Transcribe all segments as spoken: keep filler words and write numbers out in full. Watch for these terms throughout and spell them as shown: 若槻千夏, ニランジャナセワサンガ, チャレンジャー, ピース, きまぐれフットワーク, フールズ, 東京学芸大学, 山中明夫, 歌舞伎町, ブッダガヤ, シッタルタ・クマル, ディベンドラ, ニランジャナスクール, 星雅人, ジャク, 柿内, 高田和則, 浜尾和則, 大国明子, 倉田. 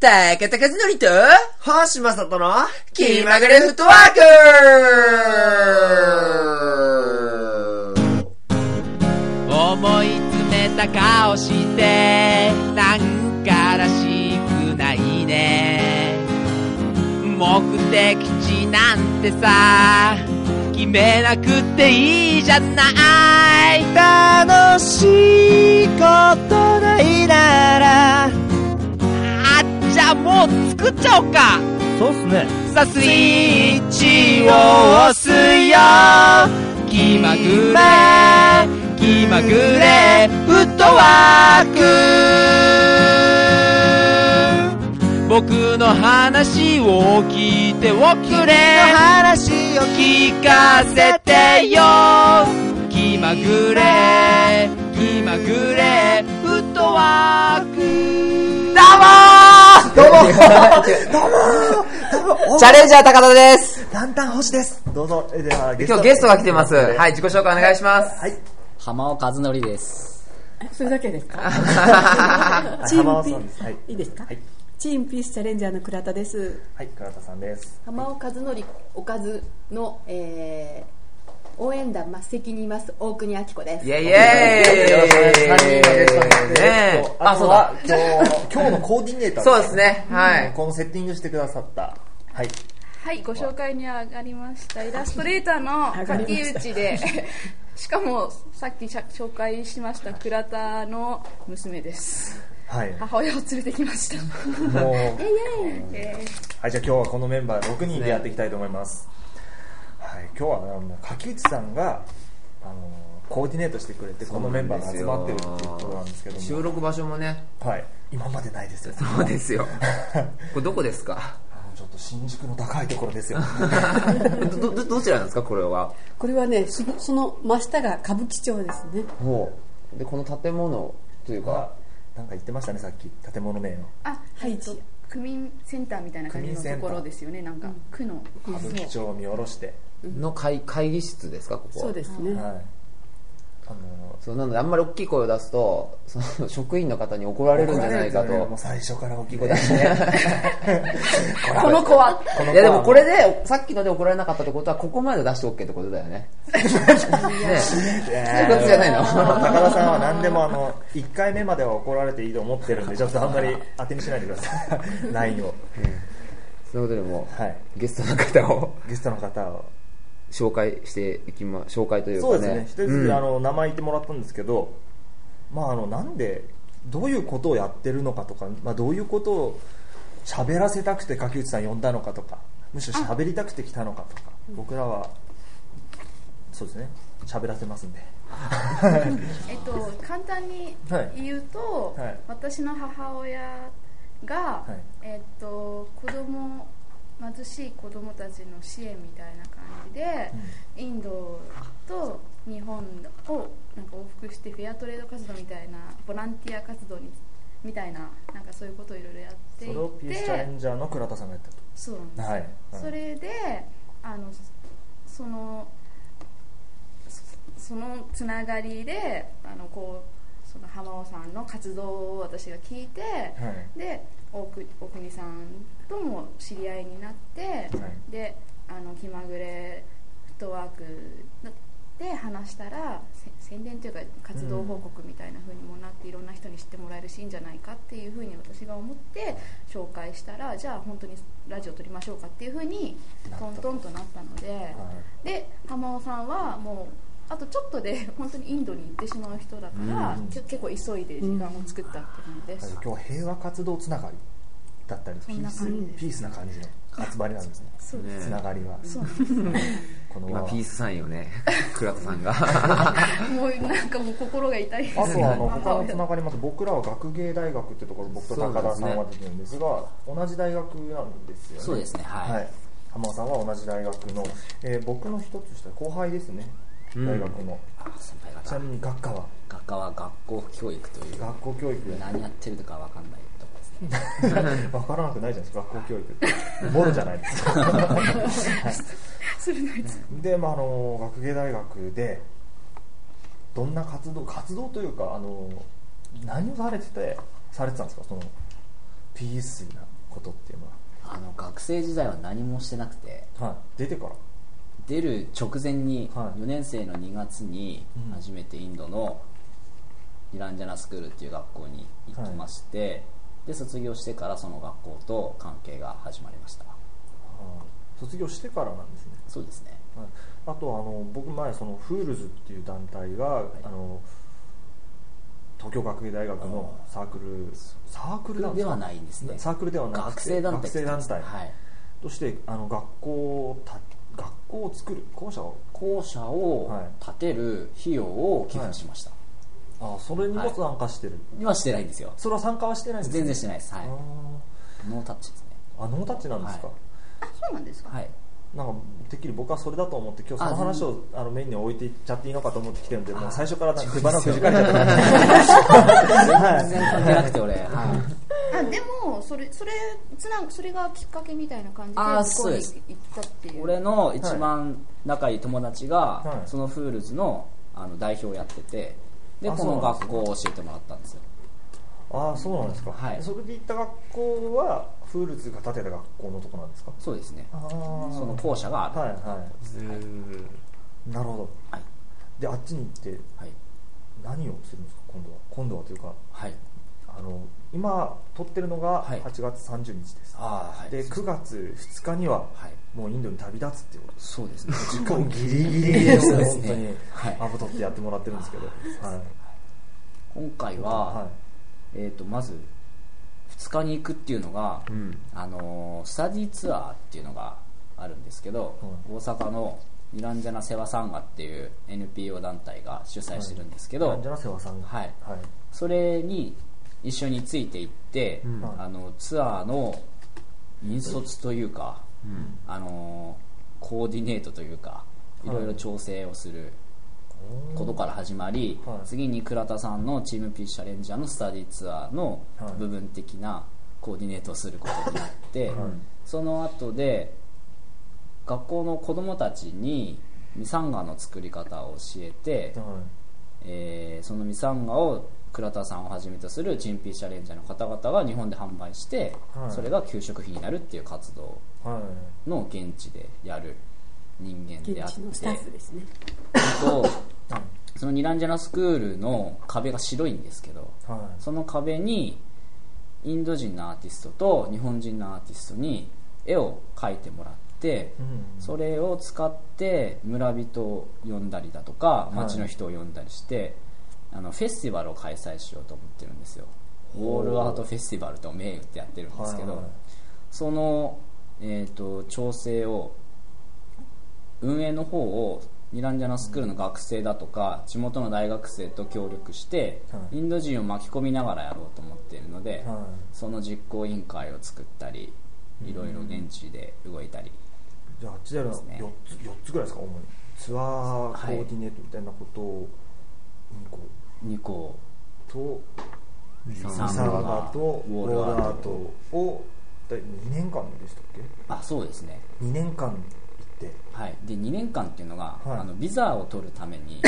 高田和則と星雅人の気まぐれフットワーク。思い詰めた顔してなんからしくないね。目的地なんてさ決めなくていいじゃない。楽しいことないならじゃあもう作っちゃおうか。そうっすね。さあスイッチを押すよ。気まぐれ気まぐれフットワーク。僕の話を聞いておくれ。話を聞かせてよ。気まぐれ気まぐれフットワーク。どうもどうもどうもチャレンジャー高田です。ランタン星です。どうぞ。えでは今日ゲストが来てます。はい、自己紹介お願いします。はい、浜尾和則です。それだけですか？チームピース、はい、いいですか？はい、チームピースチャレンジャーの倉田です。はい、倉田さんです。浜尾和則おかずの、えー応援団末席にいます大国明子です。イエイイエイ。あとは今日今日のコーディネーター、そうですね。はい。このセッティングしてくださった。はい。はい、ご紹介に上がりましたイラストレーターの柿内で、しかもさっき紹介しました倉田の娘です。はい、母親を連れてきました。もうはい、じゃあ今日はこのメンバーろくにんでやっていきたいと思います。はい、今日は柿内さんがあのコーディネートしてくれてこのメンバーが集まってるっていうことなんですけども、収録場所もね、はい、今までないですよ。そうですよこれどこですか？ちょっと新宿の高いところですよど, ど, どちらなんですか？これはこれはね、その、その真下が歌舞伎町ですね。ほうで、この建物というかなんか言ってましたね、さっき建物名のあ、はい、区民センターみたいな感じのところですよね。なんか区の歌舞伎町を見下ろしての 会, 会議室ですか、ここは。そうですね、はい、あのそうなのであんまり大きい声を出すとその職員の方に怒られるんじゃないかと。もう最初から大きい声出して、ね、この子は。いやでもこれでさっきので怒られなかったってことはここまで出して OK ってことだよね。そういうことじゃないの？高田さんは何でもあのいっかいめまでは怒られていいと思ってるんで、ちょっとあんまり当てにしないでくださいラインを、うん、そういうことでも、はい、ゲストの方をゲストの方を紹介していきま紹介というかね。そうですね。一人ずつあの、うん、名前言ってもらったんですけど、まああのなんでどういうことをやってるのかとか、まあどういうことを喋らせたくて柿内さん呼んだのかとか、むしろ喋りたくて来たのかとか、僕らはそうですね、喋らせますんで。えっと簡単に言うと、はいはい、私の母親が、はい、えっと子供貧しい子どもたちの支援みたいな感じで、うん、インドと日本をなんか往復してフェアトレード活動みたいなボランティア活動にみたい な, なんかそういうことをいろいろやっていて、それをピースチャレンジャーの倉田さんがやったと。そうなんです、はいはい、それであのそのそのつながりであのこうその浜尾さんの活動を私が聞いて、はい、で大国さんとも知り合いになって、はい、であの気まぐれフットワークで話したら宣伝というか活動報告みたいな風にもなって、うん、いろんな人に知ってもらえるしいいんじゃないかっていう風に私が思って紹介したら、じゃあ本当にラジオ撮りましょうかっていう風にトントンとなったので、はい、で浜尾さんはもうあとちょっとで本当にインドに行ってしまう人だから、うん、結構急いで時間を作ったって感じです。今日は平和活動つながりだったり、ピース、ピースな感じの集まりなんですね。そうです、つながりはそうです、ね、この今ピースさんよね、倉田さんがもうなんかもう心が痛いです。あとあの他のつながります。僕らは学芸大学ってところ、僕と高田さんは出てるんですが、同じ大学なんですよね。そうですね、はい、はい、浜尾さんは同じ大学の、えー、僕の一つ下後輩ですね、大学の、うん、ちなみに学科は学科は学校教育という、学校教育何やってるとか分かんないとこですね分からなくないじゃないですか、学校教育ってボロじゃないですか、はい、それないですか。で、まあ、あの学芸大学でどんな活動活動というか、あの何をされててされてたんですか？そのピースなことっていうのは、あの学生時代は何もしてなくて、はい、出てから出る直前に、はい、よねん生のにがつに初めてインドのニランジャナスクールっていう学校に行きまして、はい、で卒業してからその学校と関係が始まりました。はあ、卒業してからなんですね。そうですね。はい、あとあの僕前そのフールズっていう団体が、はい、あの東京学芸大学のサークルサークルなんですか？ではないんですね。サークルではなくて学生団体、学生団体、はい、としてあの学校をた学校を作る校舎を校舎を建てる費用を寄付しました。はい、ああそれにも参加してる、はい、はしてないんですよ。それは参加はしてないんです、ね、全然してないです、はい、あノータッチですね。あノータッチなんですか、はい、あそうなんですか、はい、なんかてっきり僕はそれだと思って今日その話をあのメインに置いていっちゃっていいのかと思ってきてるんで、もう最初からなんか手放くじかれちゃった全然関係なくて俺、はい、あでもそ れ, そ, れつなそれがきっかけみたいな感じでそこに行ったっていう。俺の一番仲いい友達が、はい、そのフールズ の, あの代表をやってて、でこの学校を教えてもらったんですよ。ああそうなんですか、はい、それで行った学校はフールズが建てた学校のとこなんですか？そうですね。あその校舎がある、はいはいはい、なるほど、はい、であっちに行って何をするんですか？今度は今度はというか、はい、あの今撮ってるのがはちがつさんじゅうにちです、はい、あはい、でくがつふつかにはもうインドに旅立つっていうことです。そうですね、時間ギリギリですね本当にアボ取ってやってもらってるんですけど、はい、今回は、はい、えー、とまずふつかに行くっていうのが、うん、あのスタディツアーっていうのがあるんですけど、うん、大阪のニランジャナセワサンガっていう エヌピーオー 団体が主催してるんですけど、ニランジャナセワサンガ、はいはい、それに一緒について行って、うん、あのツアーの引率というか、うん、あのコーディネートというか、いろいろ調整をすることから始まり、はい、次に倉田さんのチームピースチャレンジャーのスタディツアーの部分的なコーディネートをすることになって、はい、その後で学校の子どもたちにミサンガの作り方を教えて、はい、えー、そのミサンガを倉田さんをはじめとするチームピースチャレンジャーの方々が日本で販売して、はい、それが給食費になるっていう活動の現地でやる人間であって、現地のスタッフですね。とそのニランジャナスクールの壁が白いんですけど、はい、その壁にインド人のアーティストと日本人のアーティストに絵を描いてもらって、うん、それを使って村人を呼んだりだとか町の人を呼んだりして、はい、あのフェスティバルを開催しようと思ってるんですよ。ウォールアートフェスティバルと銘打ってやってるんですけど、はいはい、その、えーと、調整を運営の方をニランジャナスクールの学生だとか地元の大学生と協力してインド人を巻き込みながらやろうと思っているので、その実行委員会を作ったりいろいろ現地で動いたり、うん、じゃああっちでやるのは よっつ、 よっつぐらいですか？主にツアーコーディネートみたいなことをにこ、はい、にことサンガーとウォールアートをにねんかんでしたっけ？あそうですね、にねんかん、はい、でにねんかんっていうのが、はい、あのビザを取るために、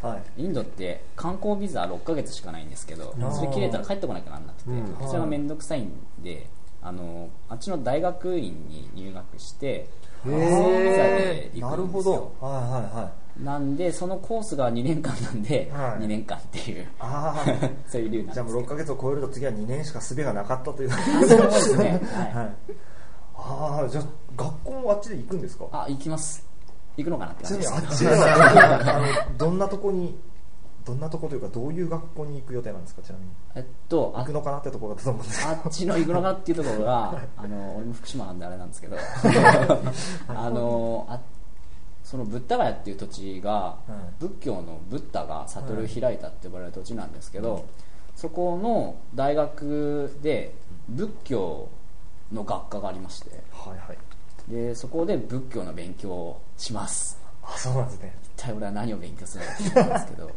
はい、インドって観光ビザろっかげつしかないんですけど、それ切れたら帰ってこなきゃなんなくて、うん、それが面倒くさいんで あの、あっちの大学院に入学してビザで行くんですよ。なるほど、はいはいはい、なんでそのコースがにねんかんなんで、はい、にねんかんっていうあそういう理由なんですけど、じゃあもうろっかげつを超えると次はにねんしか術がなかったというそうですね、はいはい、ああじゃあ学校もあっちで行くんですか？あ行きます、行くのかなって感じですけど、ちなみにあっちではあのどんなとこにどんなとこというかどういう学校に行く予定なんですか？ちなみにえっと行くのかなってところだと思うんですけど、あっちの行くのかっていうところがあの俺も福島なんであれなんですけどあのあそのブッダガヤっていう土地が、うん、仏教のブッダが悟る開いたって呼ばれる土地なんですけど、うん、そこの大学で仏教の学科がありまして、はいはい、でそこで仏教の勉強をします。あそうなんですね。一体俺は何を勉強するのかって言うんですけど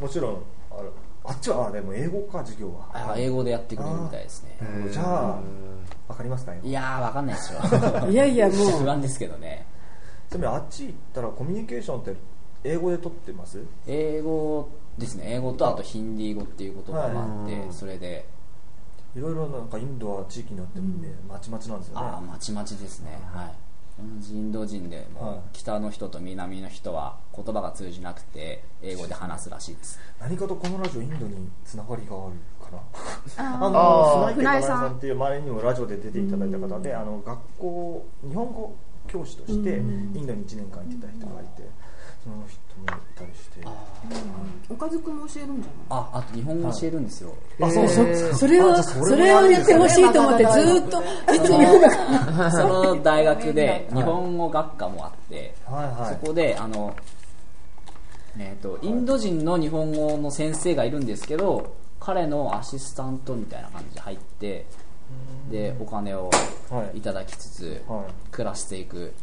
もちろん あ, あっちはでも英語か授業はあ英語でやってくれるみたいですね。じゃあ分かりますか？いや分かんないですよいやいやもう不安ですけどね。ちなみにあっち行ったらコミュニケーションって英語で取ってます？英語ですね。英語とあとヒンディー語っていう言葉があって、それでいろいろなんかインドは地域によってもね、まちまちなんですよね。ああ、まちまちですね、うん、はい。同じインド人でも北の人と南の人は言葉が通じなくて英語で話すらしいです。何かとこのラジオインドにつながりがあるかなあの船井さんっていう前にもラジオで出ていただいた方で、あの学校日本語教師としてインドにいちねんかん行ってた人がいて、その人に会ったりして、おかずくんも教えるんじゃない？あ、あと日本語教えるんですよ。はい、あ、そうそう、えー、それをそれをやってほしいと思ってずーっとその大学で日本語学科もあって、はいはい、そこであの、えーと、インド人の日本語の先生がいるんですけど、彼のアシスタントみたいな感じで入って、でお金をいただきつつ、はいはい、暮らしていく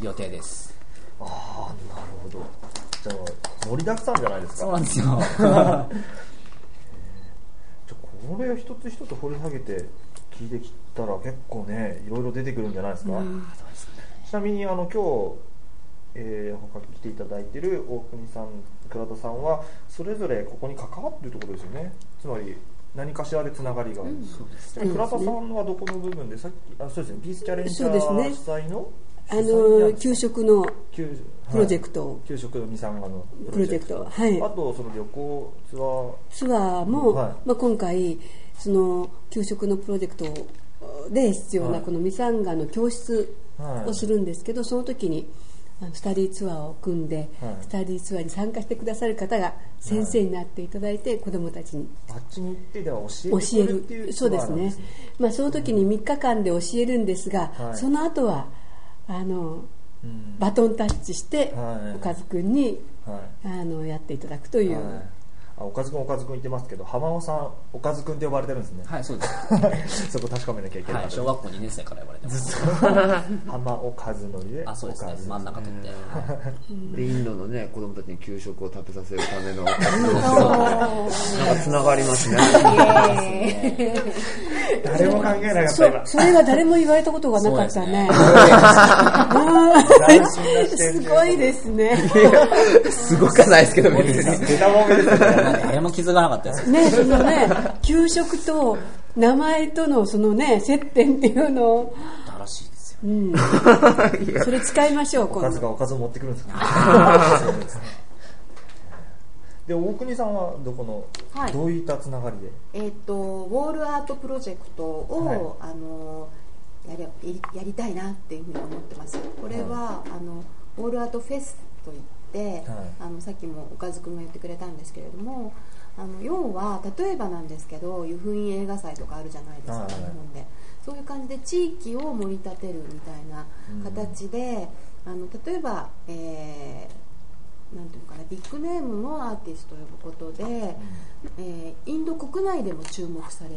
予定です。ああ、なるほど。じゃあ盛りだくさんじゃないですか。そうなんですよ。じゃあこれを一つ一つ掘り下げて聞いてきたら結構ね、いろいろ出てくるんじゃないですか。うん、そうですね。ちなみにあの今日、えー、他に来ていただいている大国さん、倉田さんはそれぞれここに関わっているところですよね。つまり何かしらでつながりがある。うん、そうですね。倉田さんはどこの部分で、さっきあ、そうですね、ピースチャレンジャー主催のあの給食のプロジェクト、はい、給食のミサンガのプロジェクト、はい、あとその旅行ツアーツアーも、はい、まあ、今回その給食のプロジェクトで必要なこのミサンガの教室をするんですけど、はい、その時にスタディツアーを組んで、はい、スタディツアーに参加してくださる方が先生になっていただいて、はい、子どもたちにあっちに行ってでは教えるっていうツアーなんですね。そうですね、まあ、その時にみっかかんで教えるんですが、はい、その後はあのうん、バトンタッチして、はい、おかずくんに、はい、あのやっていただくという、はい、あ、おかずくんおかずくん言ってますけど、浜尾さんおかずくんって呼ばれてるんですね。はい、そうですそこ確かめなきゃいけない、はい、小学校にねんせいから呼ばれてます浜尾和則で、あ、そうですね、真ん中取って、はい、でインドの、ね、子供たちに給食を食べさせるためのなんかつながりますね誰も考えなかった今 そ, それは誰も言われたことがなかったね。すごいですねすごかないですけど別に出たもんですね誰も気づかなかったですね。そのね給食と名前とのそのね接点っていうの新しいですよ、うん、それ使いましょう。おかずがおかずを持ってくるんですかそうですね。で大国さんはどこの、はい、どういったつながりで、えーと、ウォールアートプロジェクトを、はい、あの や, りやりたいなっていうふうに思ってます。これは、はい、あのウォールアートフェスといって、はい、あのさっきもおかずくんも言ってくれたんですけれども、あの要は例えばなんですけど、湯布院映画祭とかあるじゃないですか、はい、日本でそういう感じで地域を盛り立てるみたいな形で、うん、あの例えば、えーなんていうかな、ビッグネームのアーティストを呼ぶことで、うん、えー、インド国内でも注目され、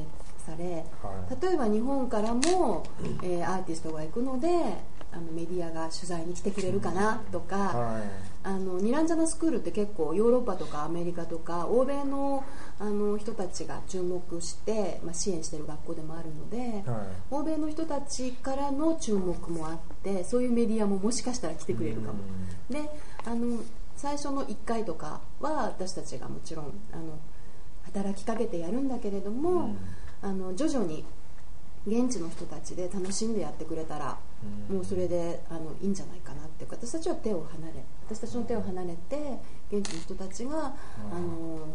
され、はい、例えば日本からも、えー、アーティストが行くので、あのメディアが取材に来てくれるかなとか、はい、あのニランジャナスクールって結構ヨーロッパとかアメリカとか欧米の、あの人たちが注目して、まあ、支援している学校でもあるので、はい、欧米の人たちからの注目もあって、そういうメディアももしかしたら来てくれるかも、うん、であの最初のいっかいとかは私たちがもちろんあの働きかけてやるんだけれども、うん、あの徐々に現地の人たちで楽しんでやってくれたら、うん、もうそれであのいいんじゃないかなっていうか、私たちは手を離れ私たちの手を離れて現地の人たちが、うん、あの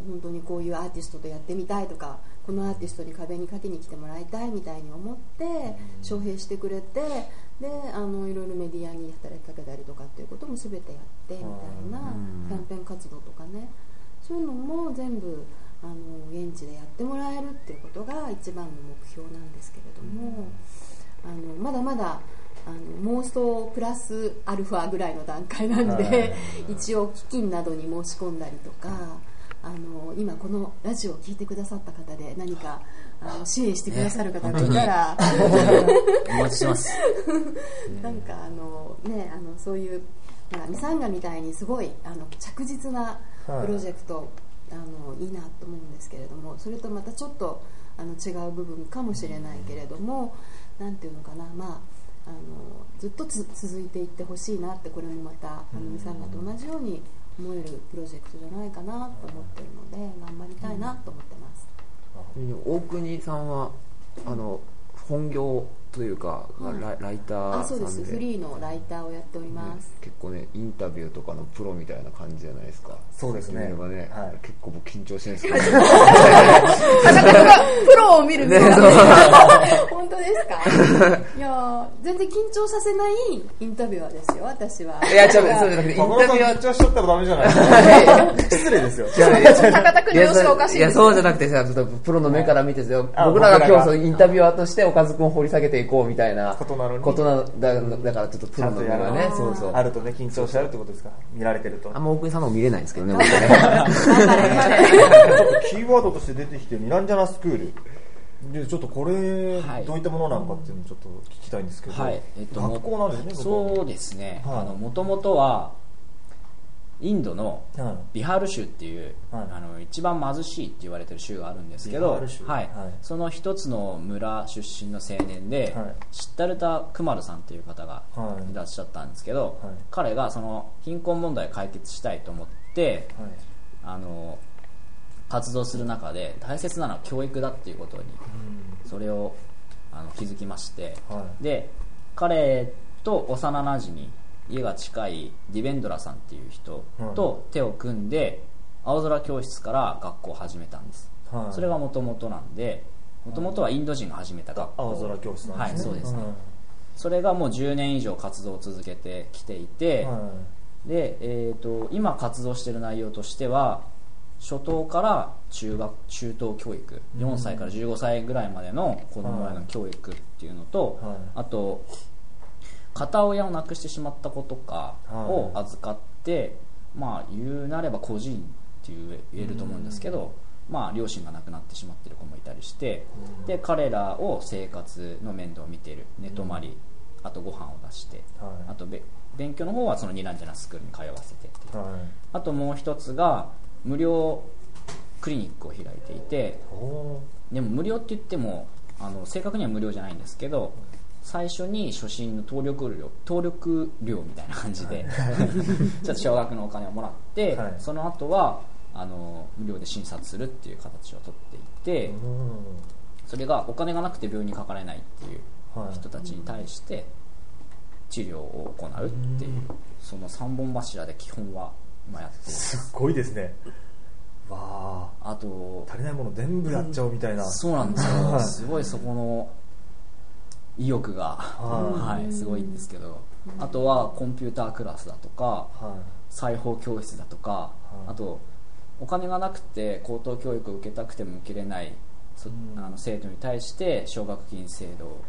本当にこういうアーティストとやってみたいとか、このアーティストに壁にかけに来てもらいたいみたいに思って招聘してくれて、であのいろいろメディアに働きかけたりとかっていうことも全てやってみたいなキャンペーン活動とかね、そういうのも全部あの現地でやってもらえるっていうことが一番の目標なんですけれども、あのまだまだあの妄想プラスアルファぐらいの段階なんで一応基金などに申し込んだりとか、あの今このラジオを聞いてくださった方で何かあの支援してくださる方がいたら、お待ちしますなんかあの、ね、あのそういうミサンガみたいにすごいあの着実なプロジェクト、はい、あのいいなと思うんですけれども、それとまたちょっとあの違う部分かもしれないけれども、なんていうのかな、まあ、あのずっとつ続いていってほしいなって、これもまたあのミサンガと同じように思えるプロジェクトじゃないかなと思っているので頑張りたいなと思ってます。大国さんはあの本業というか、はい、ラ, ライターさんで、あ、そうです、フリーのライターをやっております、ね、結構ねインタビューとかのプロみたいな感じじゃないですか。そうです ね, ね、はい、結構僕緊張してるんですけどなかなかプロを見るんですよ、ね、本当ですかいや全然緊張させないインタビュアーですよ私は。いやちょっとそうじゃなくてインタビュアー緊張しちゃったらダメじゃない失礼ですよ。高田君の様子がおかしいです。いやそうじゃなくてさ、ちょっとプロの目から見てですよ、はい、僕らが今日そインタビュアーとしておかずくんを掘り下げてこうみたいなことなのに、ことなだ、だからちょっとプロのやるね、そうそうあるとね緊張してあるってことですか。見られてるとあんま大国さんのも見れないんですけどね。キーワードとして出てきてるなんじゃなスクールで、ちょっとこれ、はい、どういったものなのかっていうのをちょっと聞きたいんですけど、はい、えっと、学校なんですね。そうですね、はい、あの元々はインドのビハール州っていう、はい、あの一番貧しいって言われてる州があるんですけど、はいはい、その一つの村出身の青年で、はい、シッタルタ・クマルさんっていう方がいらっしゃったんですけど、はい、彼がその貧困問題を解決したいと思って、はい、あの活動する中で大切なのは教育だっていうことに、うん、それをあの気づきまして、はい、で彼と幼なじみ家が近いディベンドラさんっていう人と手を組んで青空教室から学校を始めたんです、はい、それがもともとなんで、もともとはインド人が始めた学校、青空教室なんですね、はい、そうですね、はい、それがもうじゅうねん以上活動を続けてきていて、はい、で、えーと、今活動している内容としては初等から中学、中等教育、よんさいからじゅうごさいぐらいまでの子どもへの教育っていうのと、はいはい、あと片親を亡くしてしまった子とかを預かって、はい、まあ言うなれば孤児院って言えると思うんですけど、まあ両親が亡くなってしまってる子もいたりして、で彼らを生活の面倒を見ている、寝泊まり、あとご飯を出して、はい、あとべ勉強の方はそのニランジャナスクールに通わせてっていう、はい、あともう一つが無料クリニックを開いていて、でも無料って言ってもあの正確には無料じゃないんですけど。最初に初心の登録料、登録料みたいな感じで、はい、ちょっと少額のお金をもらって、はい、その後はあの無料で診察するっていう形をとっていて、それがお金がなくて病院にかかれないっていう人たちに対して治療を行うっていう、そのさんぼん柱で基本は今やっています。すごいですね。わあ、あと足りないもの全部やっちゃおうみたいな、うん、そうなんですよ。すごいそこの意欲が、はいはい、すごいんですけど、あとはコンピュータークラスだとか、はい、裁縫教室だとか、はい、あとお金がなくて高等教育を受けたくても受けれない、うん、あの生徒に対して奨学金制度を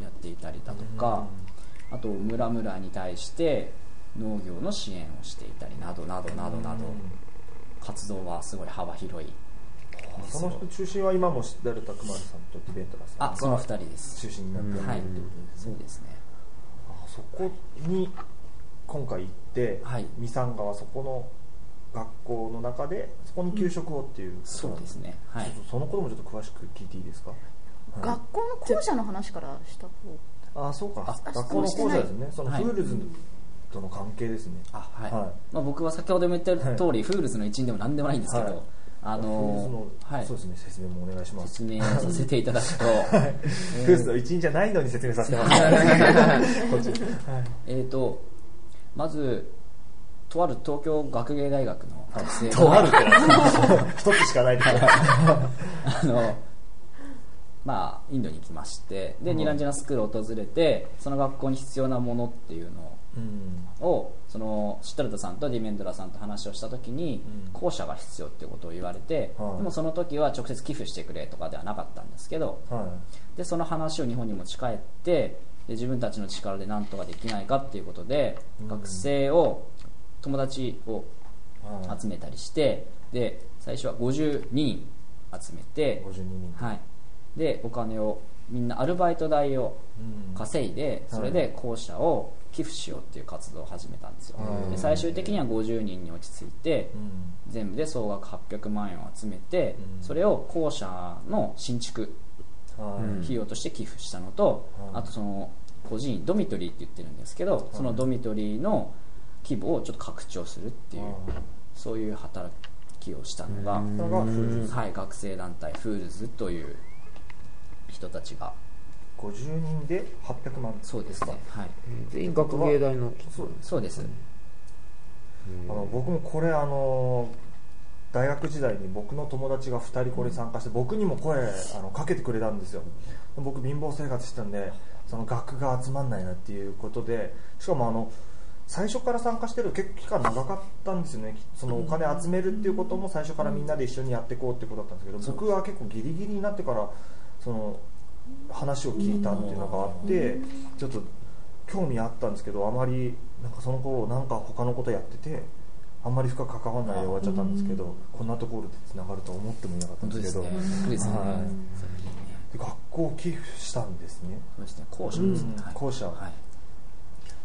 やっていたりだとか、うん、あと村々に対して農業の支援をしていたりなどなどなどなど、うん、活動はすごい幅広い。その中心は今もシッタルタ・クマルさんとディベントラさん、あ、そのふたりです中心になっているということ、ね、うん、はい、そうですね。あ、そこに今回行って、はい、ミサンガはそこの学校の中でそこに給食をっていう、うん、そうですね、はい、そのこともちょっと詳しく聞いていいですか、はい、学校の講座の話からした方、あ、そうか、学校の講座ですね、そのフールズの、はい、との関係ですね。あ、はい、はい、まあ、僕は先ほども言った通り、はい、フールズの一員でも何でもないんですけど、はい、あのー、はい、そうですね、説明もお願いします。説明させていただくと、はい、フースの一員じゃないのに説明させてますこっち、はい、えーとまずとある東京学芸大学の学生がとあるって一つしかないですあの、まあ、インドに来まして、で、うん、ニランジャナスクールを訪れて、その学校に必要なものっていうのをうん、をそのシッタルタさんとディメンドラさんと話をした時に、うん、校舎が必要ってことを言われて、はい、でもその時は直接寄付してくれとかではなかったんですけど、はい、でその話を日本に持ち帰って、で自分たちの力で何とかできないかっていうことで、うん、学生を友達を集めたりして、はい、で最初はごじゅうにん集めて、ごじゅうにん、はい、でお金をみんなアルバイト代を稼いで、うん、それで校舎を寄付しようっていう活動を始めたんですよ。で最終的にはごじゅうにんに落ち着いて、うん、全部で総額はっぴゃくまんえんを集めて、うん、それを校舎の新築、うん、費用として寄付したのと、うん、あとその個人ドミトリーって言ってるんですけど、うん、そのドミトリーの規模をちょっと拡張するっていう、うん、そういう働起をしたのが、はい、学生団体フールズという人たちがごじゅうにんではっぴゃくまん、そうですね、はい、全員学芸大の、そうです、あの僕もこれあの大学時代に僕の友達がふたりこれ参加して、僕にも声あのかけてくれたんですよ。僕貧乏生活してたんでその学が集まんないなっていうことで、しかもあの最初から参加してる結構期間長かったんですよね。そのお金集めるっていうことも最初からみんなで一緒にやっていこうってことだったんですけど、僕は結構ギリギリになってからその話を聞いたっていうのがあって、ちょっと興味あったんですけど、あまりなんかその頃なんか他のことやっててあんまり深く関わらないで終わっちゃったんですけど、こんなところでつながるとは思ってもいなかったんですけど、学校を寄付したんですね。そうですね、校舎ですね、校舎、はい、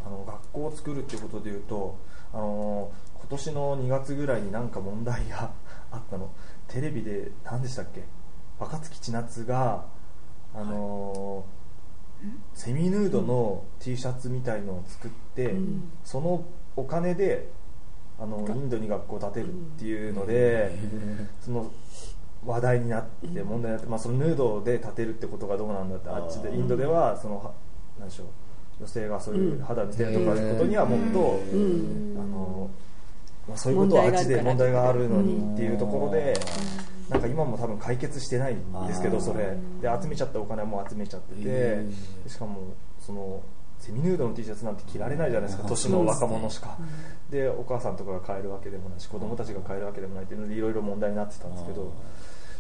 あの学校を作るっていうことでいうと、あの今年のにがつぐらいになんか問題があったの、テレビで何でしたっけ、若槻千夏があの、はい、セミヌードの T シャツみたいのを作って、うん、そのお金であのインドに学校を建てるっていうので、うん、その話題になって問題になって、まあ、そのヌードで建てるってことがどうなんだって、あっちでインドではその何でしょう、女性がそういう肌見せとかいうことにはもっと、うん、あのまあ、そういうことはあっちで問題があるのにっていうところで、うん、なんか今も多分解決してないんですけど、それで集めちゃったお金も集めちゃってて、しかもそのセミヌードの T シャツなんて着られないじゃないですか、年の若者しか、でお母さんとかが買えるわけでもないし、子供たちが買えるわけでもないっていうのでいろいろ問題になってたんですけど、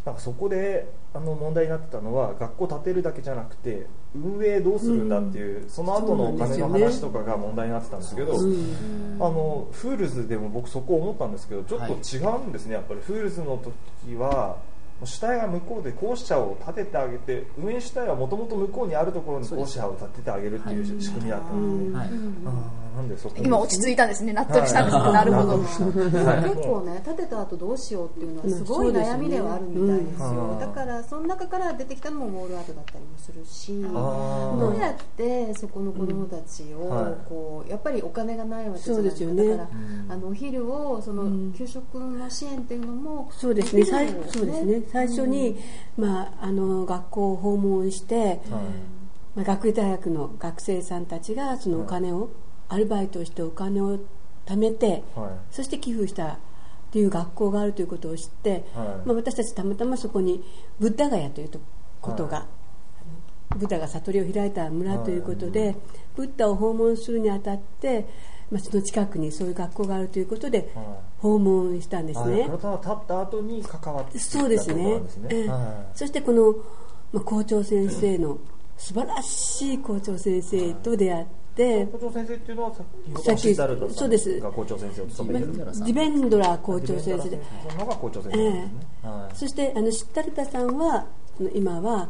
なんかそこであの問題になってたのは、学校建てるだけじゃなくて運営どうするんだっていう、うん、その後のお金の話とかが問題になってたんですけど、うん、あのフールズでも僕そこ思ったんですけど、ちょっと違うんですね、はい、やっぱりフールズの時は主体が向こうで校舎を建ててあげて、運営主体はもともと向こうにあるところに校舎を建ててあげるっていう仕組みだったので、はい、なんでそこ今落ち着いたんですね、納得したんです、はい、なるほど、はい、結構ね建てた後どうしようっていうのはすごい悩みではあるみたいですよ、うん、だからその中から出てきたのもモールアートだったりもするし、どうやってそこの子どもたちをこうやっぱりお金がないわけじゃないですか、だからあのお昼をその給食の支援っていうのも、そうですね、そうですね、最初に、うん、まあ、あの学校を訪問して、はい、まあ、学芸大学の学生さんたちがそのお金を、はい、アルバイトしてお金を貯めて、はい、そして寄付したという学校があるということを知って、はい、まあ、私たちたまたまそこにブッダガヤということが、はい、ブッダが悟りを開いた村ということで、はい、ブッダを訪問するにあたってその近くにそういう学校があるということで訪問したんですね。体が立った後に関わっていたところなんですね。そうですね、はい、そしてこの、まあ、校長先生の素晴らしい校長先生と出会って、はい、校長先生っていうのはさっき言ったそうですが校長先生を務めているディベンドラ校長先生で、そしてあのシッタルタさんは今は、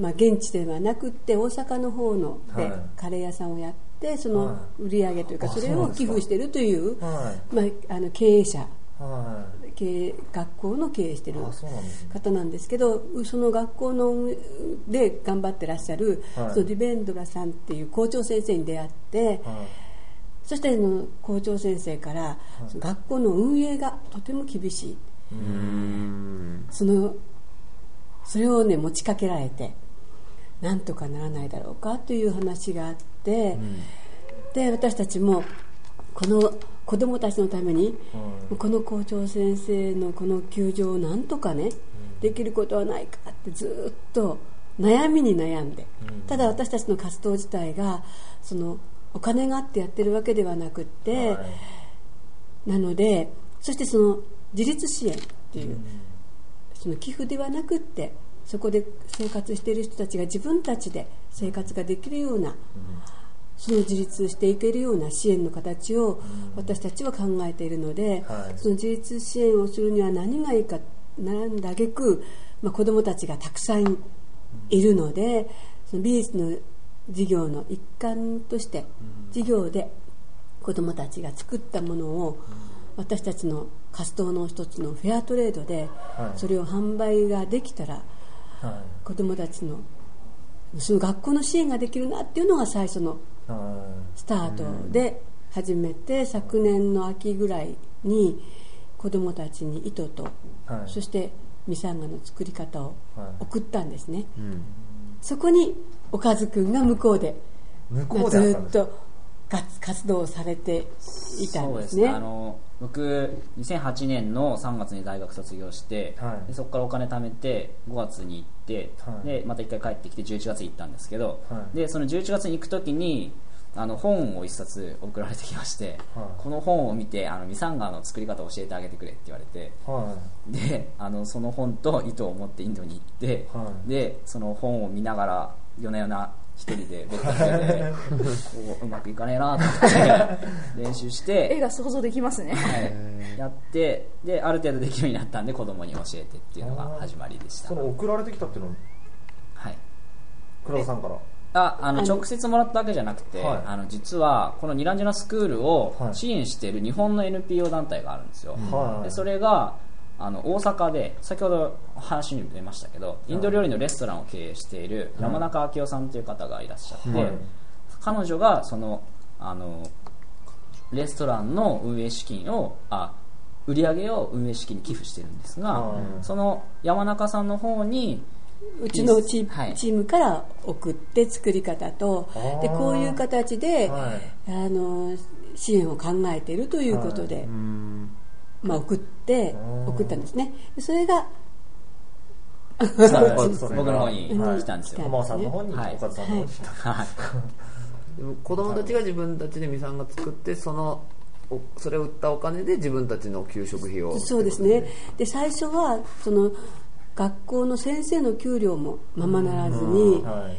まあ、現地ではなくって大阪の方のでカレー屋さんをやって、はい、でその売り上げというかそれを寄付しているという、まああの経営者、経営学校の経営している方なんですけど、その学校ので頑張ってらっしゃるそのディベンドラさんっていう校長先生に出会って、そしての校長先生から学校の運営がとても厳しい、そのそれをね持ちかけられて、なんとかならないだろうかという話があって、で、うん、で私たちもこの子どもたちのために、うん、この校長先生のこの窮状をなんとかね、うん、できることはないかってずっと悩みに悩んで、うん、ただ私たちの活動自体がそのお金があってやってるわけではなくって、はい、なので、そしてその自立支援っていう、うん、その寄付ではなくってそこで生活している人たちが自分たちで生活ができるような、うん、その自立していけるような支援の形を私たちは考えているので、はい、その自立支援をするには何がいいか並んだ挙句、まあ、子どもたちがたくさんいるので、その美術の授業の一環として授業で子どもたちが作ったものを私たちの活動の一つのフェアトレードでそれを販売ができたら、はい、子どもたちのその学校の支援ができるなっていうのが最初のスタートで始めて、昨年の秋ぐらいに子どもたちに糸と、はい、そしてミサンガの作り方を送ったんですね、はいうん、そこにおかずくんが向こうで、向こうでずっと活動されていたんですね。そうですね、あの僕にせんはちねんのさんがつに大学卒業して、はい、でそこからお金貯めてごがつに行って、はい、でまたいっかい帰ってきてじゅういちがつ行ったんですけど、はい、でそのじゅういちがつに行くときにあの本を一冊送られてきまして、はい、この本を見てあのミサンガの作り方を教えてあげてくれって言われて、はい、であのその本と糸を持ってインドに行って、はい、でその本を見ながら夜な夜な一人で僕たちでこううまくいかねえなと思って練習して絵が想像できますね、はい、やってである程度できるようになったんで子供に教えてっていうのが始まりでした。その送られてきたっていうのは、はい、倉田さんからああの直接もらったわけじゃなくて、はい、あの実はこのニランジュナスクールを支援している日本の エヌピーオー 団体があるんですよ、はい、でそれがあの大阪で先ほど話に出ましたけどインド料理のレストランを経営している山中明夫さんという方がいらっしゃって、はい、彼女がそのあのレストランの運営資金をあ売り上げを運営資金に寄付しているんですが、はい、その山中さんの方にうちのチームから送って作り方と、はい、でこういう形で、はい、あの支援を考えているということで、はいうんまあ、送って送ったんですね。それが僕の方に来たんですよ。浜尾さんの方に岡田さんの方に来た、はいはい、でも子供たちが自分たちでミサンガ作ってそのそれを売ったお金で自分たちの給食費をそうですね。で最初はその学校の先生の給料もままならずに、は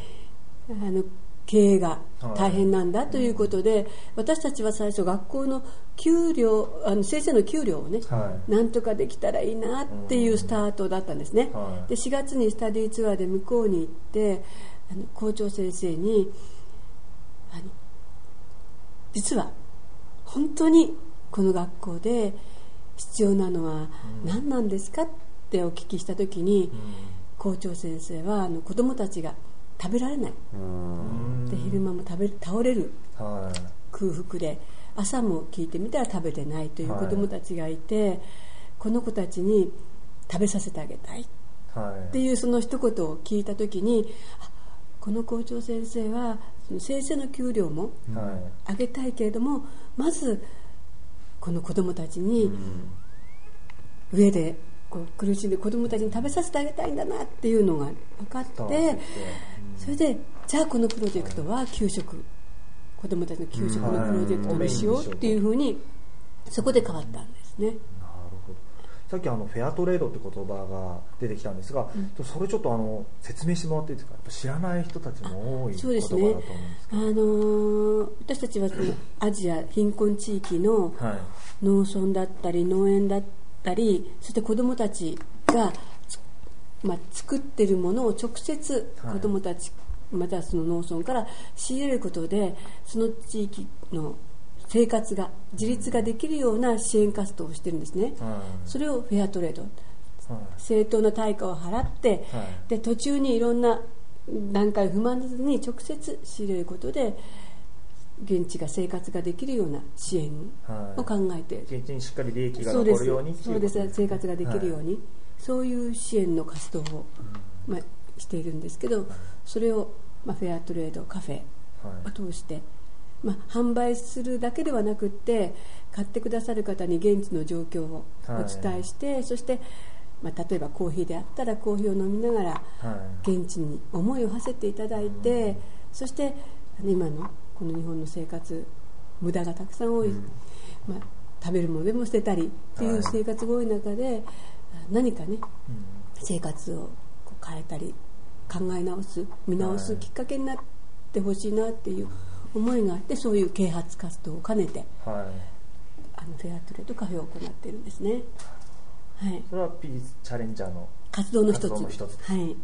い、あの経営が大変なんだということで、はいうん、私たちは最初学校の給料あの先生の給料をね、はい、なんとかできたらいいなっていうスタートだったんですね、うんはい、でしがつにスタディツアーで向こうに行ってあの校長先生にあの実は本当にこの学校で必要なのは何なんですかってお聞きしたときに、うん、校長先生はあの子どもたちが食べられないで昼間も食べ倒れる、はい、空腹で朝も聞いてみたら食べてないという子どもたちがいて、はい、この子たちに食べさせてあげたいっていうその一言を聞いたときに、はい、この校長先生はその先生の給料も上げたいけれども、はい、まずこの子どもたちに上でこう苦しんで子どもたちに食べさせてあげたいんだなっていうのが分かってそれでじゃあこのプロジェクトは給食子どもたちの給食のプロジェクトにしようっていうふうにそこで変わったんですね。なるほど。さっきあのフェアトレードって言葉が出てきたんですが、うん、それちょっとあの説明してもらっていいですか。やっぱ知らない人たちも多い言葉だと思うんですけど、そうですね、あのー、私たちはアジア貧困地域の農村だったり農園だったりそして子どもたちが、まあ、作っているものを直接子どもたち、はい、またその農村から仕入れることでその地域の生活が自立ができるような支援活動をしているんですね、はい、それをフェアトレード、はい、正当な対価を払って、はい、で途中にいろんな段階を踏まずに直接仕入れることで現地が生活ができるような支援を考えて、はい、現地にしっかり利益が残るようにっていうことですね。そうです、生活ができるように、はい、そういう支援の活動を、まあ、しているんですけどそれを、まあ、フェアトレードカフェを通して、はいまあ、販売するだけではなくって買ってくださる方に現地の状況をお伝えして、はい、そして、まあ、例えばコーヒーであったらコーヒーを飲みながら現地に思いを馳せていただいて、はい、そして今のこの日本の生活無駄がたくさん多い、うんまあ、食べるものでも捨てたりっていう生活が多い中で、はい、何かね、うん、生活をこう変えたり考え直す見直すきっかけになってほしいなっていう思いがあってそういう啓発活動を兼ねて、はい、あのフェアトレードカフェを行っているんですね、はい、それはピースチャレンジャーの活動の一つ、はい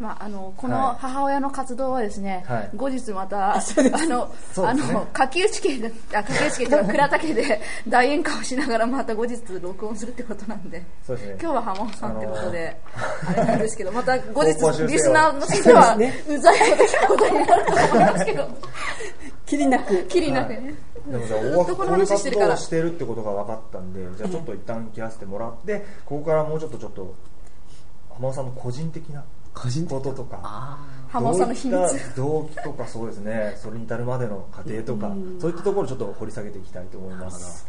まあ、あのこの母親の活動はですね、はい、後日またあのあの柿内家であ柿内家というか倉田家で大宴会をしながらまた後日録音するってことなんで、そうですね、今日は浜尾さんってことで、あのー、あれなんですけどまた後日リスナーの人はうざいことになると思いますけどきりなくきりなくね、はいでもじゃあ大こういう活動をしてるってことが分かったんで、じゃあちょっと一旦切らせてもらって、うん、ここからもうちょっとちょっと浜尾さんの個人的なこととか、浜尾さんの秘密、動機とか、そうですね、それに至るまでの過程とか、うん、そういったところをちょっと掘り下げていきたいと思います。